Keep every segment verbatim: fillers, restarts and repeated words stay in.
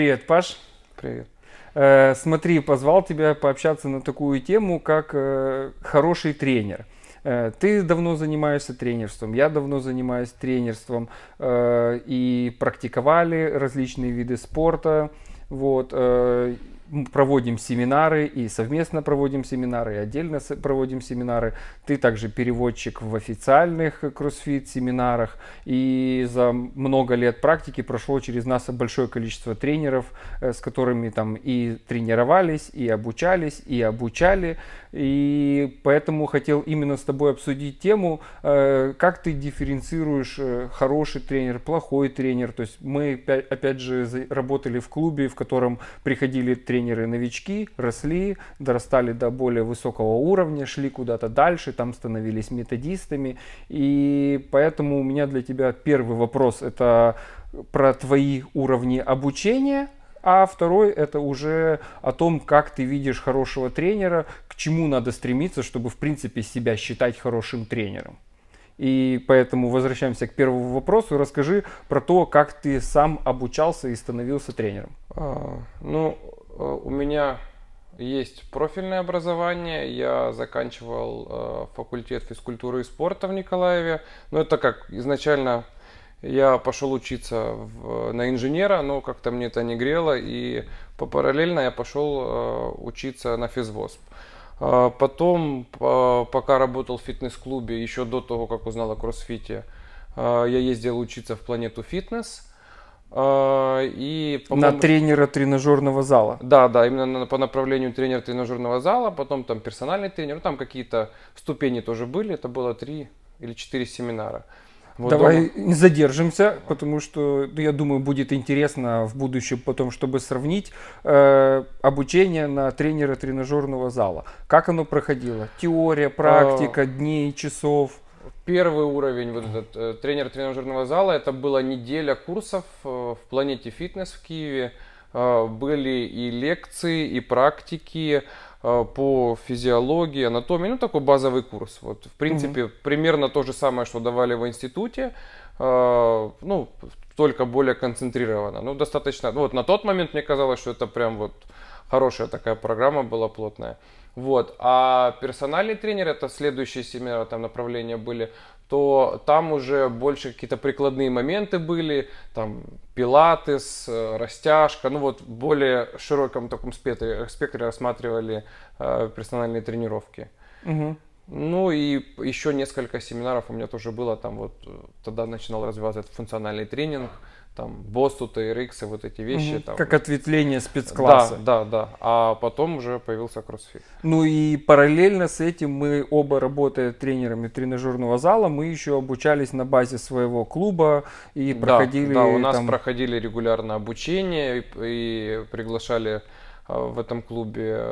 Привет, Паш. Привет. Э, смотри, позвал тебя пообщаться на такую тему, как э, хороший тренер. Э, ты давно занимаешься тренерством, я давно занимаюсь тренерством, э, и практиковали различные виды спорта. Вот, э, проводим семинары, и совместно проводим семинары, и отдельно проводим семинары. Ты также переводчик в официальных кроссфит-семинарах. И за много лет практики прошло через нас большое количество тренеров, с которыми там и тренировались, и обучались, и обучали. И поэтому хотел именно с тобой обсудить тему, как ты дифференцируешь хороший тренер, плохой тренер. То есть мы, опять же, работали в клубе, в котором приходили тренеры, тренеры-новички, росли, дорастали до более высокого уровня, шли куда-то дальше, там становились методистами. И поэтому у меня для тебя первый вопрос – это про твои уровни обучения, а второй – это уже о том, как ты видишь хорошего тренера, к чему надо стремиться, чтобы в принципе себя считать хорошим тренером. И поэтому возвращаемся к первому вопросу. Расскажи про то, как ты сам обучался и становился тренером. А, ну, у меня есть профильное образование, я заканчивал э, факультет физкультуры и спорта в Николаеве. Но это как, изначально я пошел учиться в, на инженера, но как-то мне это не грело, и параллельно я пошел э, учиться на физвосп. Э, потом, э, пока работал в фитнес-клубе, еще до того, как узнал о кроссфите, э, я ездил учиться в Планету Фитнес. И, на тренера тренажерного зала. Да, да, именно на, по направлению тренера тренажерного зала, потом там персональный тренер, там какие-то ступени тоже были, это было три или четыре семинара. Вот. Давай дома задержимся, потому что, я думаю, будет интересно в будущем потом, чтобы сравнить э, обучение на тренера тренажерного зала. Как оно проходило? Теория, практика, а... дней, часов? Первый уровень, вот этот э, тренер тренажерного зала, это была неделя курсов э, в Планете Фитнес в Киеве. Э, были и лекции, и практики э, по физиологии, анатомии, ну такой базовый курс. Вот, в принципе, угу. примерно то же самое, что давали в институте, э, ну, только более концентрировано. Ну, достаточно, ну, вот на тот момент мне казалось, что это прям вот хорошая такая программа была, плотная. Вот. А персональный тренер, это следующие семинары, там направления были, то там уже больше какие-то прикладные моменты были, там пилатес, растяжка, ну вот в более широком таком спектре, спектре рассматривали э, персональные тренировки. Угу. Ну и еще несколько семинаров у меня тоже было, там вот тогда начинал развиваться этот функциональный тренинг. Там Босс, Т Р Х, вот эти вещи. Угу. Там. Как ответвление спецкласса. Да, да, да. А потом уже появился кроссфит. Ну и параллельно с этим мы оба, работая тренерами тренажерного зала, мы еще обучались на базе своего клуба и проходили... Да, да у нас там... проходили регулярно обучение и, и приглашали в этом клубе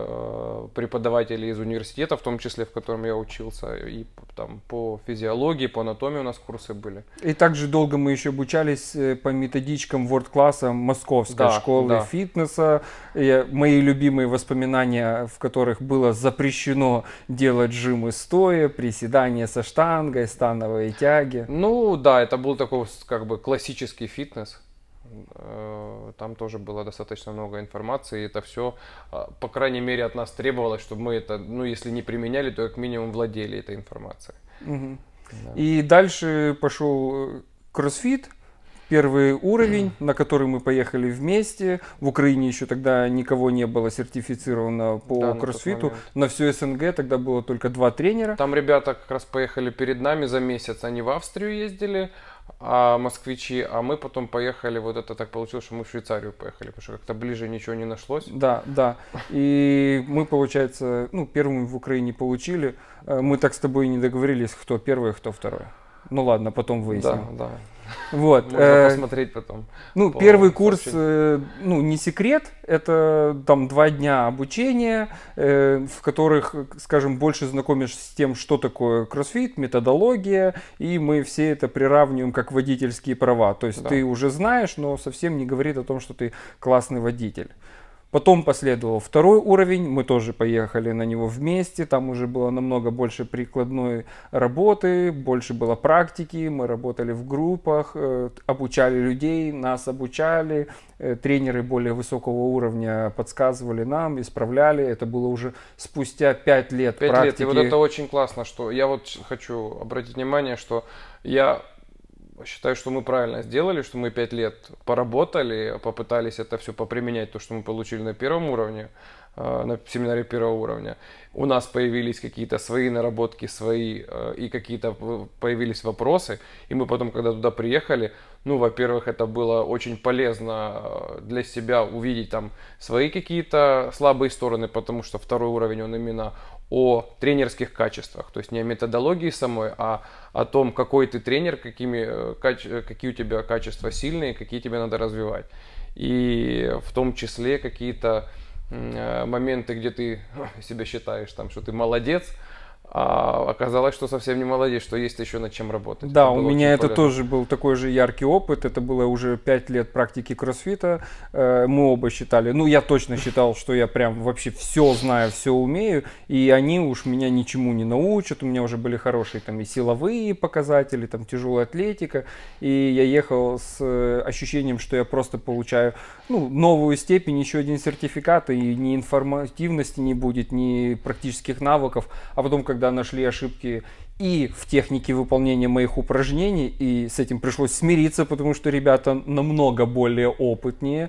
преподавателей из университета, в том числе, в котором я учился, и там по физиологии, по анатомии у нас курсы были. И также долго мы еще обучались по методичкам World-класса московской да, школы да. фитнеса. И мои любимые воспоминания, в которых было запрещено делать жимы стоя, приседания со штангой, становые тяги. Ну да, это был такой как бы классический фитнес. Там тоже было достаточно много информации, и это все, по крайней мере, от нас требовалось, чтобы мы это, ну, если не применяли, то как минимум владели этой информацией. Угу. Да. И дальше пошел кроссфит. Первый уровень, на который мы поехали вместе. В Украине еще тогда никого не было сертифицировано по да, кроссфиту. На, на всю С Н Г тогда было только два тренера. Там ребята как раз поехали перед нами за месяц. Они в Австрию ездили, а москвичи, а мы потом поехали, вот это так получилось, что мы в Швейцарию поехали, потому что как-то ближе ничего не нашлось. Да, да. И мы, получается, ну, первыми в Украине получили. Мы так с тобой и не договорились, кто первый, кто второй. Ну ладно, потом выясним. Да, да. Вот. Можно посмотреть потом. Ну, по первый курс, э, ну, не секрет, это там два дня обучения, э, в которых, скажем, больше знакомишься с тем, что такое кроссфит, методология, и мы все это приравниваем как водительские права. То есть да. ты уже знаешь, но совсем не говорит о том, что ты классный водитель. Потом последовал второй уровень, мы тоже поехали на него вместе, там уже было намного больше прикладной работы, больше было практики, мы работали в группах, обучали людей, нас обучали, тренеры более высокого уровня подсказывали нам, исправляли, это было уже спустя пять лет практики. пять лет, и вот это очень классно, что я вот хочу обратить внимание, что я... Считаю, что мы правильно сделали, что мы пять лет поработали, попытались это все поприменять, то, что мы получили на первом уровне, на семинаре первого уровня. У нас появились какие-то свои наработки, свои, и какие-то появились вопросы. И мы потом, когда туда приехали, ну, во-первых, это было очень полезно для себя увидеть там свои какие-то слабые стороны, потому что второй уровень, он именно... о тренерских качествах, то есть не о методологии самой, а о том, какой ты тренер, какими, какие у тебя качества сильные, какие тебе надо развивать. И в том числе какие-то моменты, где ты себя считаешь, там, что ты молодец, а оказалось, что совсем не молодец, что есть еще над чем работать. Да, у меня это тоже был такой же яркий опыт. Это было уже пять лет практики кроссфита. Мы оба считали, ну я точно считал, что я прям вообще все знаю, все умею. И они уж меня ничему не научат. У меня уже были хорошие там и силовые показатели, там тяжелая атлетика. И я ехал с ощущением, что я просто получаю ну, новую степень, еще один сертификат. И ни информативности не будет, ни практических навыков. А потом, как когда нашли ошибки и в технике выполнения моих упражнений, и с этим пришлось смириться, потому что ребята намного более опытнее,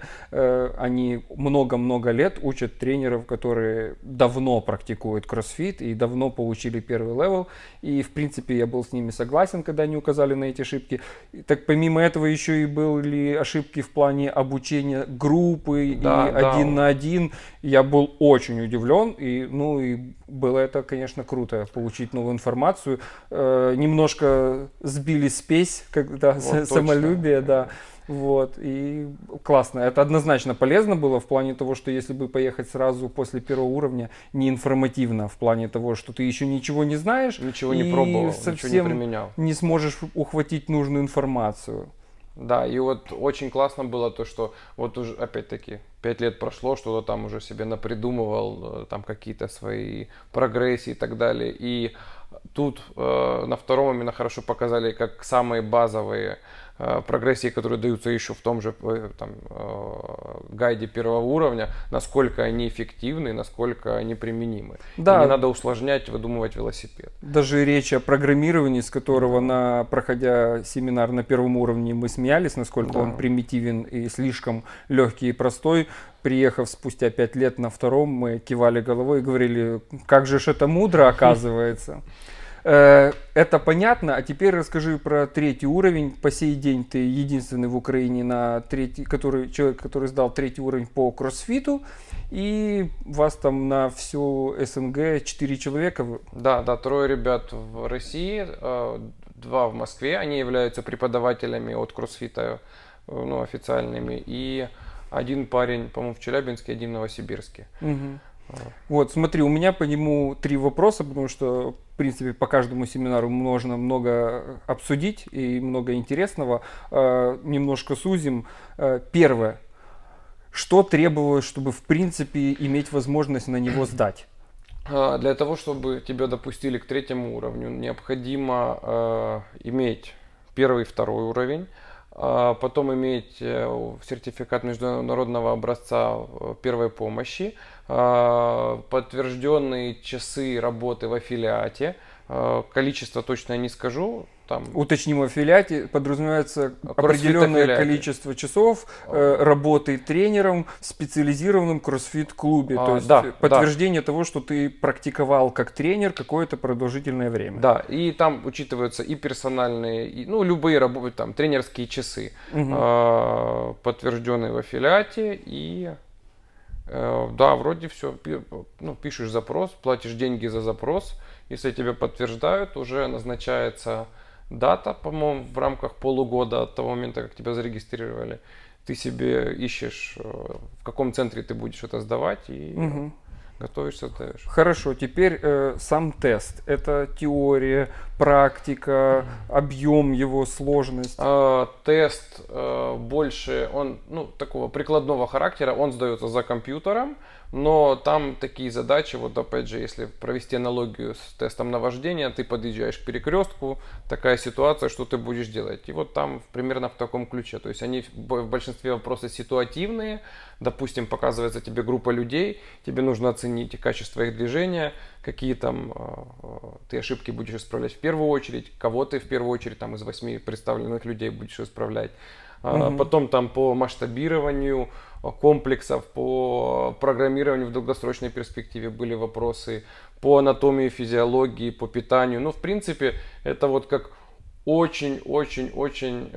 они много-много лет учат тренеров, которые давно практикуют кроссфит и давно получили первый левел, и в принципе я был с ними согласен, когда они указали на эти ошибки. Так помимо этого еще и были ошибки в плане обучения группы, да, и да. один на один, я был очень удивлен, и, ну и было это, конечно, круто, получить новую информацию. Э, немножко сбили спесь, когда вот, самолюбие, да. Вот, и классно. Это однозначно полезно было в плане того, что если бы поехать сразу после первого уровня, не информативно, в плане того, что ты еще ничего не знаешь, ничего не пробовал, совсем ничего не применял, не сможешь ухватить нужную информацию. Да, и вот очень классно было то, что вот уже опять-таки пять лет прошло, что-то там уже себе напридумывал, там какие-то свои прогрессии и так далее. И тут э, на втором именно хорошо показали, как самые базовые э, прогрессии, которые даются еще в том же э, там, э, гайде первого уровня, насколько они эффективны, насколько они применимы. Да. И не надо усложнять, выдумывать велосипед. Даже речь о программировании, с которого, на, проходя семинар на первом уровне, мы смеялись, насколько да. он примитивен и слишком легкий и простой. Приехав спустя пять лет на втором, мы кивали головой и говорили, как же ж это мудро оказывается. Это понятно, а теперь расскажи про третий уровень. По сей день ты единственный в Украине на третий, который, человек, который сдал третий уровень по кроссфиту. И вас там на всю СНГ четыре человека. Да, да, трое ребят в России, два в Москве. Они являются преподавателями от кроссфита, ну, официальными. И... Один парень, по-моему, в Челябинске, один в Новосибирске. Угу. Вот. Вот, смотри, у меня по нему три вопроса, потому что, в принципе, по каждому семинару можно много обсудить и много интересного. Э, немножко сузим. Э, первое. Что требовалось, чтобы, в принципе, иметь возможность на него сдать? Для того, чтобы тебя допустили к третьему уровню, необходимо э, иметь первый и второй уровень. Потом иметь сертификат международного образца первой помощи, подтвержденные часы работы в аффилиате, количество точно я не скажу. Там... Уточним, в аффилиате подразумевается определенное аффилиате. количество часов э, работы тренером в специализированном кроссфит-клубе. А, то есть да, подтверждение да. того, что ты практиковал как тренер какое-то продолжительное время. Да, и там учитываются и персональные, и, ну, любые работы, там, тренерские часы, угу. э, подтвержденные в аффилиате. И э, да, вроде все, ну, пишешь запрос, платишь деньги за запрос. Если тебя подтверждают, уже назначается... Дата, по-моему, в рамках полугода от того момента, как тебя зарегистрировали, ты себе ищешь, в каком центре ты будешь это сдавать, и угу. Готовишься, ставишь. Хорошо, теперь э, сам тест. Это теория, практика, mm-hmm. объем его, сложность. А, тест э, больше, он ну, такого прикладного характера, он сдается за компьютером, но там такие задачи, вот опять же, если провести аналогию с тестом на вождение, ты подъезжаешь к перекрестку, такая ситуация, что ты будешь делать. И вот там примерно в таком ключе. То есть они в большинстве вопросов ситуативные. Допустим, показывается тебе группа людей, тебе нужно оценить качество их движения, какие там ты ошибки будешь исправлять в первую очередь, кого ты в первую очередь там из восьми представленных людей будешь исправлять. Mm-hmm. Потом там по масштабированию комплексов, по программированию в долгосрочной перспективе были вопросы, по анатомии, физиологии, по питанию. Ну, в принципе, это вот как очень-очень-очень...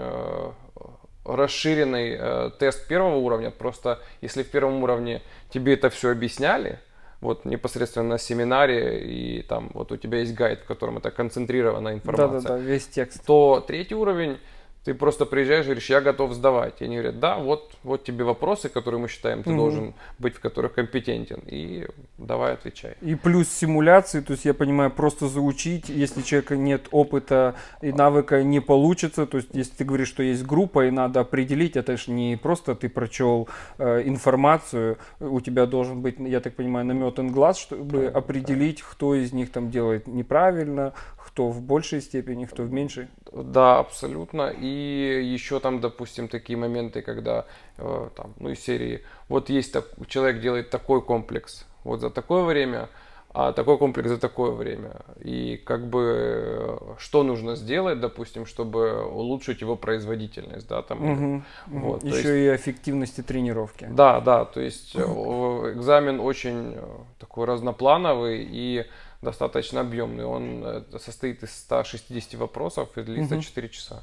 расширенный э, тест первого уровня. Просто если в первом уровне тебе это все объясняли, вот непосредственно на семинаре, и там вот у тебя есть гайд, в котором это концентрированная информация, да, да, да, весь текст, то третий уровень ты просто приезжаешь и говоришь: я готов сдавать. И они говорят: да, вот, вот тебе вопросы, которые мы считаем, ты угу. должен быть, в которых компетентен. И давай отвечай. И плюс симуляции, то есть я понимаю, просто заучить, если у человека нет опыта и навыка, не получится. То есть если ты говоришь, что есть группа и надо определить, это же не просто ты прочел э, информацию, у тебя должен быть, я так понимаю, наметан глаз, чтобы да, определить, да. кто из них там делает неправильно, кто в большей степени, кто в меньшей. Да, абсолютно. И еще там, допустим, такие моменты, когда, э, там, ну, из серии, вот есть так, человек делает такой комплекс вот за такое время, а такой комплекс за такое время. И как бы, что нужно сделать, допустим, чтобы улучшить его производительность, да, там. Угу, вот, угу. Еще есть, и о эффективности тренировки. Да, да, то есть экзамен очень такой разноплановый и достаточно объемный. Он состоит из ста шестидесяти вопросов и длится угу. четыре часа.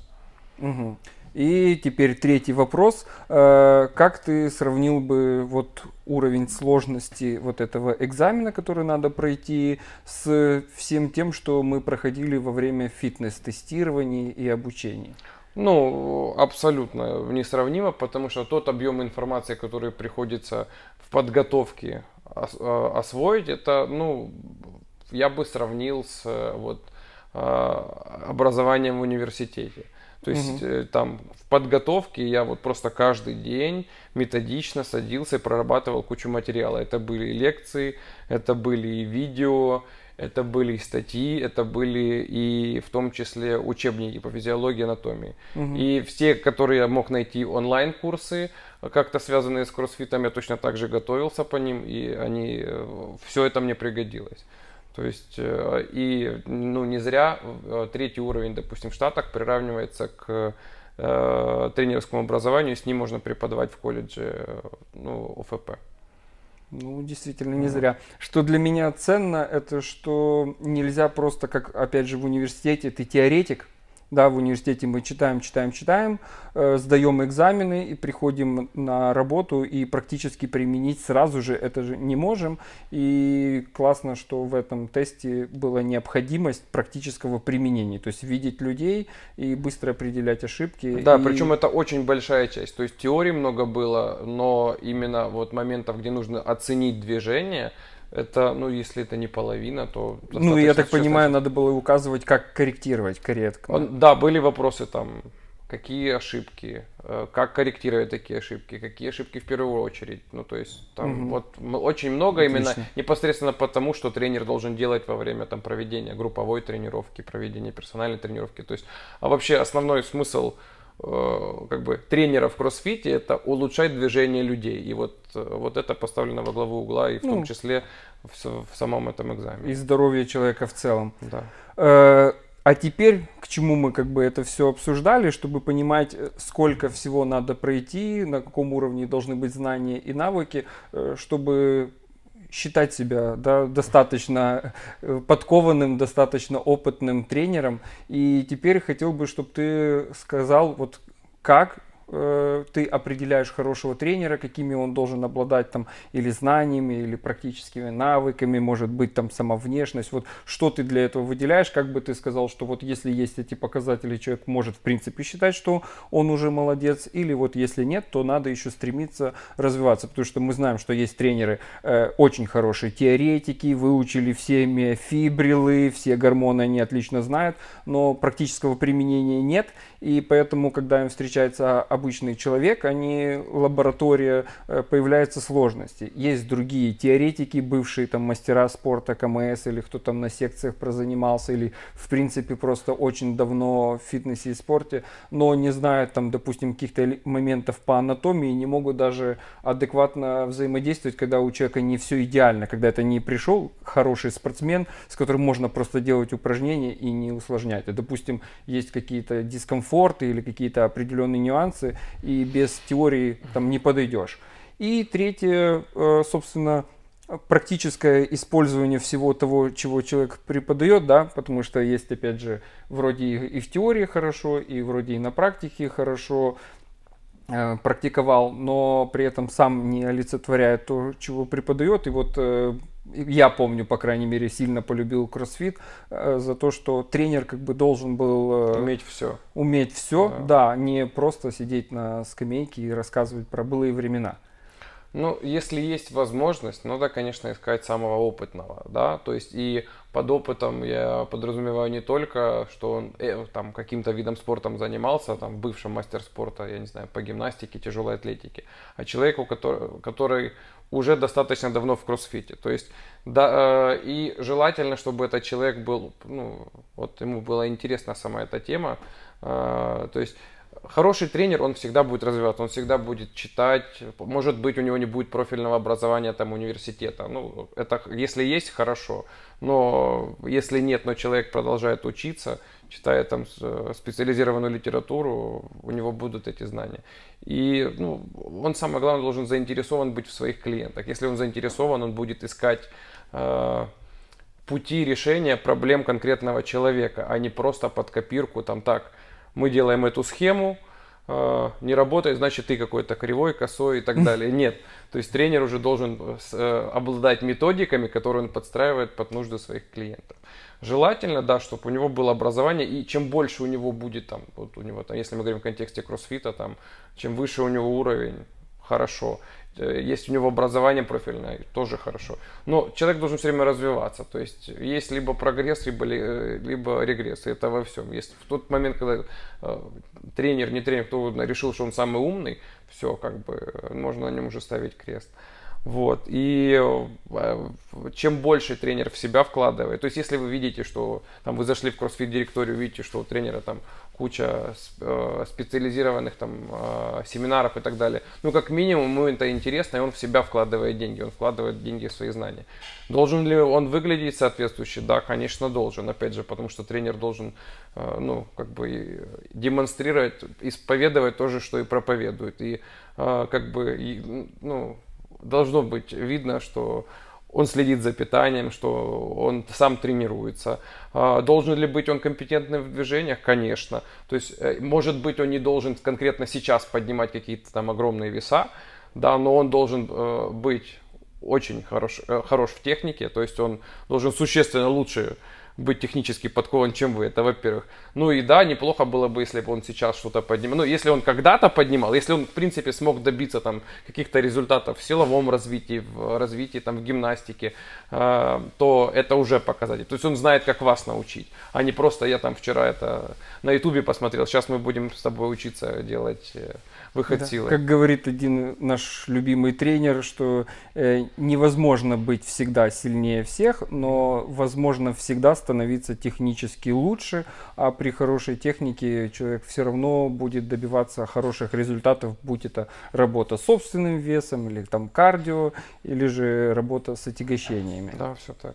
Угу. И теперь третий вопрос. Как ты сравнил бы вот уровень сложности вот этого экзамена, который надо пройти, с всем тем, что мы проходили во время фитнес-тестирования и обучения? Ну, абсолютно несравнимо, потому что тот объем информации, который приходится в подготовке освоить, это, ну, я бы сравнил с вот, образованием в университете. То есть угу. там в подготовке я вот просто каждый день методично садился и прорабатывал кучу материала. Это были лекции, это были и видео, это были и статьи, это были и в том числе учебники по физиологии, анатомии. Угу. И все, которые я мог найти онлайн-курсы, как-то связанные с кроссфитом, я точно так же готовился по ним, и они, все это мне пригодилось. То есть, и, ну, не зря третий уровень, допустим, в Штатах приравнивается к э, тренерскому образованию, с ним можно преподавать в колледже, ну, ОФП. Ну, действительно, не зря. Что для меня ценно, это что нельзя просто, как, опять же, в университете, ты теоретик. Да, в университете мы читаем, читаем, читаем, э, сдаем экзамены и приходим на работу, и практически применить сразу же это же не можем. И классно, что в этом тесте была необходимость практического применения, то есть видеть людей и быстро определять ошибки. Да, и... причем это очень большая часть, то есть теории много было, но именно вот моментов, где нужно оценить движение, это, ну, если это не половина, то... Ну, я так понимаю, надо было указывать, как корректировать корректно. Да, были вопросы там, какие ошибки, как корректировать такие ошибки, какие ошибки в первую очередь. Ну, то есть, там угу. вот очень много. Отлично. Именно непосредственно потому, что тренер должен делать во время там проведения групповой тренировки, проведения персональной тренировки. То есть, а вообще основной смысл... как бы тренера в кроссфите — это улучшать движение людей. И вот, вот это поставлено во главу угла, и в ну, том числе в, в самом этом экзамене. И здоровье человека в целом. Да. Э- А теперь, к чему мы как бы это все обсуждали, чтобы понимать, сколько всего надо пройти, на каком уровне должны быть знания и навыки, чтобы... считать себя, да, достаточно подкованным, достаточно опытным тренером. И теперь хотел бы, чтобы ты сказал, вот как э, ты определяешь хорошего тренера, какими он должен обладать там или знаниями, или практическими навыками, может быть там самовнешность. Вот что ты для этого выделяешь, как бы ты сказал, что вот если есть эти показатели, человек может в принципе считать, что он уже молодец, или вот если нет, то надо еще стремиться развиваться, потому что мы знаем, что есть тренеры э, очень хорошие теоретики, выучили все миофибрилы, все гормоны они отлично знают, но практического применения нет, и поэтому, когда им встречается обычный человек, они, лаборатория, появляются сложности. Есть другие теоретики, бывшие там мастера спорта, ка эм эс, или кто там на секциях прозанимался, или в принципе просто очень давно в фитнесе и спорте, но не знают там, допустим, каких-то моментов по анатомии, не могут даже адекватно взаимодействовать, когда у человека не все идеально, когда это не пришел хороший спортсмен, с которым можно просто делать упражнения и не усложнять. И, допустим, есть какие-то дискомфорты или какие-то определенные нюансы, и без теории там не подойдешь. И третье, собственно, практическое использование всего того, чего человек преподает, да, потому что есть, опять же, вроде и в теории хорошо, и вроде и на практике хорошо практиковал, но при этом сам не олицетворяет то, чего преподает. И вот я помню, по крайней мере, сильно полюбил кроссфит за то, что тренер как бы должен был уметь все, уметь все, да, да, не просто сидеть на скамейке и рассказывать про былые времена. Ну, если есть возможность, надо, конечно, искать самого опытного, да, то есть и под опытом я подразумеваю не только, что он э, там каким-то видом спортом занимался, там, бывшим мастер спорта, я не знаю, по гимнастике, тяжелой атлетике, а человеку, который, который уже достаточно давно в кроссфите, то есть, да, э, и желательно, чтобы этот человек был, ну, вот ему была интересна сама эта тема, э, то есть, хороший тренер, он всегда будет развиваться, он всегда будет читать, может быть, у него не будет профильного образования, там, университета. Ну, это если есть, хорошо, но если нет, но человек продолжает учиться, читая там специализированную литературу, у него будут эти знания. И, ну, он, самое главное, должен заинтересован быть в своих клиентах. Если он заинтересован, он будет искать э, пути решения проблем конкретного человека, а не просто под копирку, там, так, мы делаем эту схему, не работает, значит, ты какой-то кривой, косой и так далее. Нет. То есть тренер уже должен обладать методиками, которые он подстраивает под нужды своих клиентов. Желательно, да, чтобы у него было образование, и чем больше у него будет, там, вот у него, там, если мы говорим в контексте кроссфита, там, чем выше у него уровень, хорошо. Если у него образование профильное, тоже хорошо. Но человек должен все время развиваться. То есть есть либо прогресс, либо, либо регресс. И это во всем. Если в тот момент, когда тренер, не тренер, кто угодно решил, что он самый умный, все, как бы, можно на нем уже ставить крест. Вот. И чем больше тренер в себя вкладывает, то есть если вы видите, что там, вы зашли в кроссфит-директорию, видите, что у тренера там куча специализированных там семинаров и так далее, ну как минимум ему это интересно, и он в себя вкладывает деньги, он вкладывает деньги в свои знания. Должен ли он выглядеть соответствующе? Да, конечно, должен, опять же, потому что тренер должен, ну, как бы демонстрировать, исповедовать то же, что и проповедует, и как бы, и, ну, должно быть видно, что он следит за питанием, что он сам тренируется. Должен ли быть он компетентным в движениях? Конечно. То есть, может быть, он не должен конкретно сейчас поднимать какие-то там огромные веса, да, но он должен быть очень хорош, хорош в технике, то есть он должен существенно лучше быть технически подкован, чем вы, это во-первых. Ну и да, неплохо было бы, если бы он сейчас что-то поднимал. Ну, если он когда-то поднимал, если он, в принципе, смог добиться там каких-то результатов в силовом развитии, в развитии там в гимнастике, э, то это уже показатель. То есть он знает, как вас научить, а не просто я там вчера это на ютубе посмотрел, сейчас мы будем с тобой учиться делать выход, да, силы. Как говорит один наш любимый тренер, что э, невозможно быть всегда сильнее всех, но возможно всегда стать становиться технически лучше, а при хорошей технике человек все равно будет добиваться хороших результатов, будь это работа с собственным весом, или там кардио, или же работа с отягощениями. Да, все так.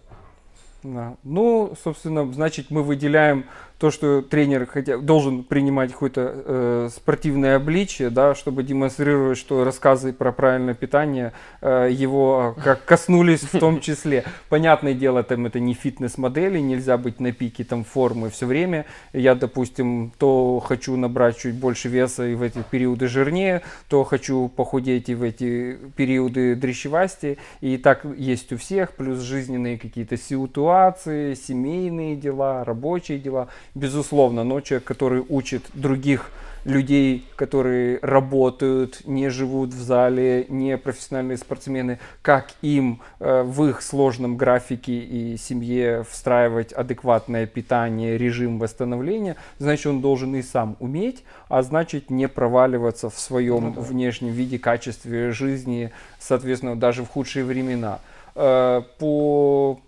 Да. Ну, собственно, значит, мы выделяем то, что тренер хотя должен принимать какое-то э, спортивное обличие, да, чтобы демонстрировать, что рассказы про правильное питание э, его как коснулись в том числе. Понятное дело, там это не фитнес-модели, нельзя быть на пике там формы все время. Я, допустим, то хочу набрать чуть больше веса и в эти периоды жирнее, то хочу похудеть и в эти периоды дрищевасти. И так есть у всех, плюс жизненные какие-то ситуации, семейные дела, рабочие дела. Безусловно, но человек, который учит других людей, которые работают, не живут в зале, не профессиональные спортсмены, как им э, в их сложном графике и семье встраивать адекватное питание, режим восстановления, значит, он должен и сам уметь, а значит, не проваливаться в своем ну, да. внешнем виде, качестве жизни, соответственно, даже в худшие времена. Э, по...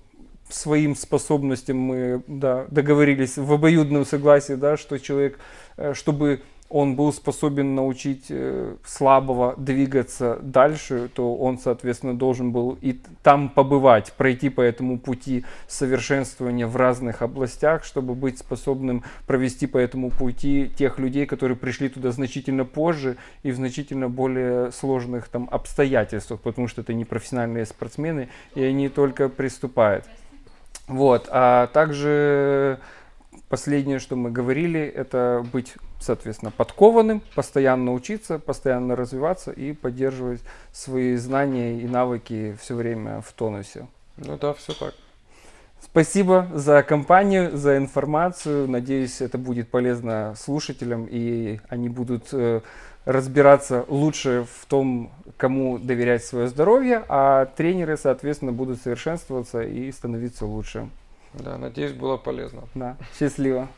своим способностям мы да, договорились в обоюдном согласии, да, что человек, чтобы он был способен научить слабого двигаться дальше, то он, соответственно, должен был и там побывать, пройти по этому пути совершенствования в разных областях, чтобы быть способным провести по этому пути тех людей, которые пришли туда значительно позже и в значительно более сложных там обстоятельствах, потому что это не профессиональные спортсмены, и они только приступают. Вот, а также последнее, что мы говорили, это быть, соответственно, подкованным, постоянно учиться, постоянно развиваться и поддерживать свои знания и навыки все время в тонусе. Ну да, все так. Спасибо за компанию, за информацию. Надеюсь, это будет полезно слушателям, и они будут э, разбираться лучше в том, кому доверять свое здоровье, а тренеры, соответственно, будут совершенствоваться и становиться лучше. Да, надеюсь, было полезно. Да, счастливо.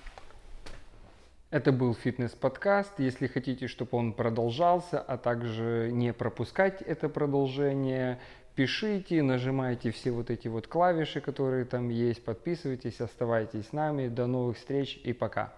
Это был фитнес-подкаст. Если хотите, чтобы он продолжался, а также не пропускать это продолжение, пишите, нажимайте все вот эти вот клавиши, которые там есть, подписывайтесь, оставайтесь с нами. До новых встреч и пока!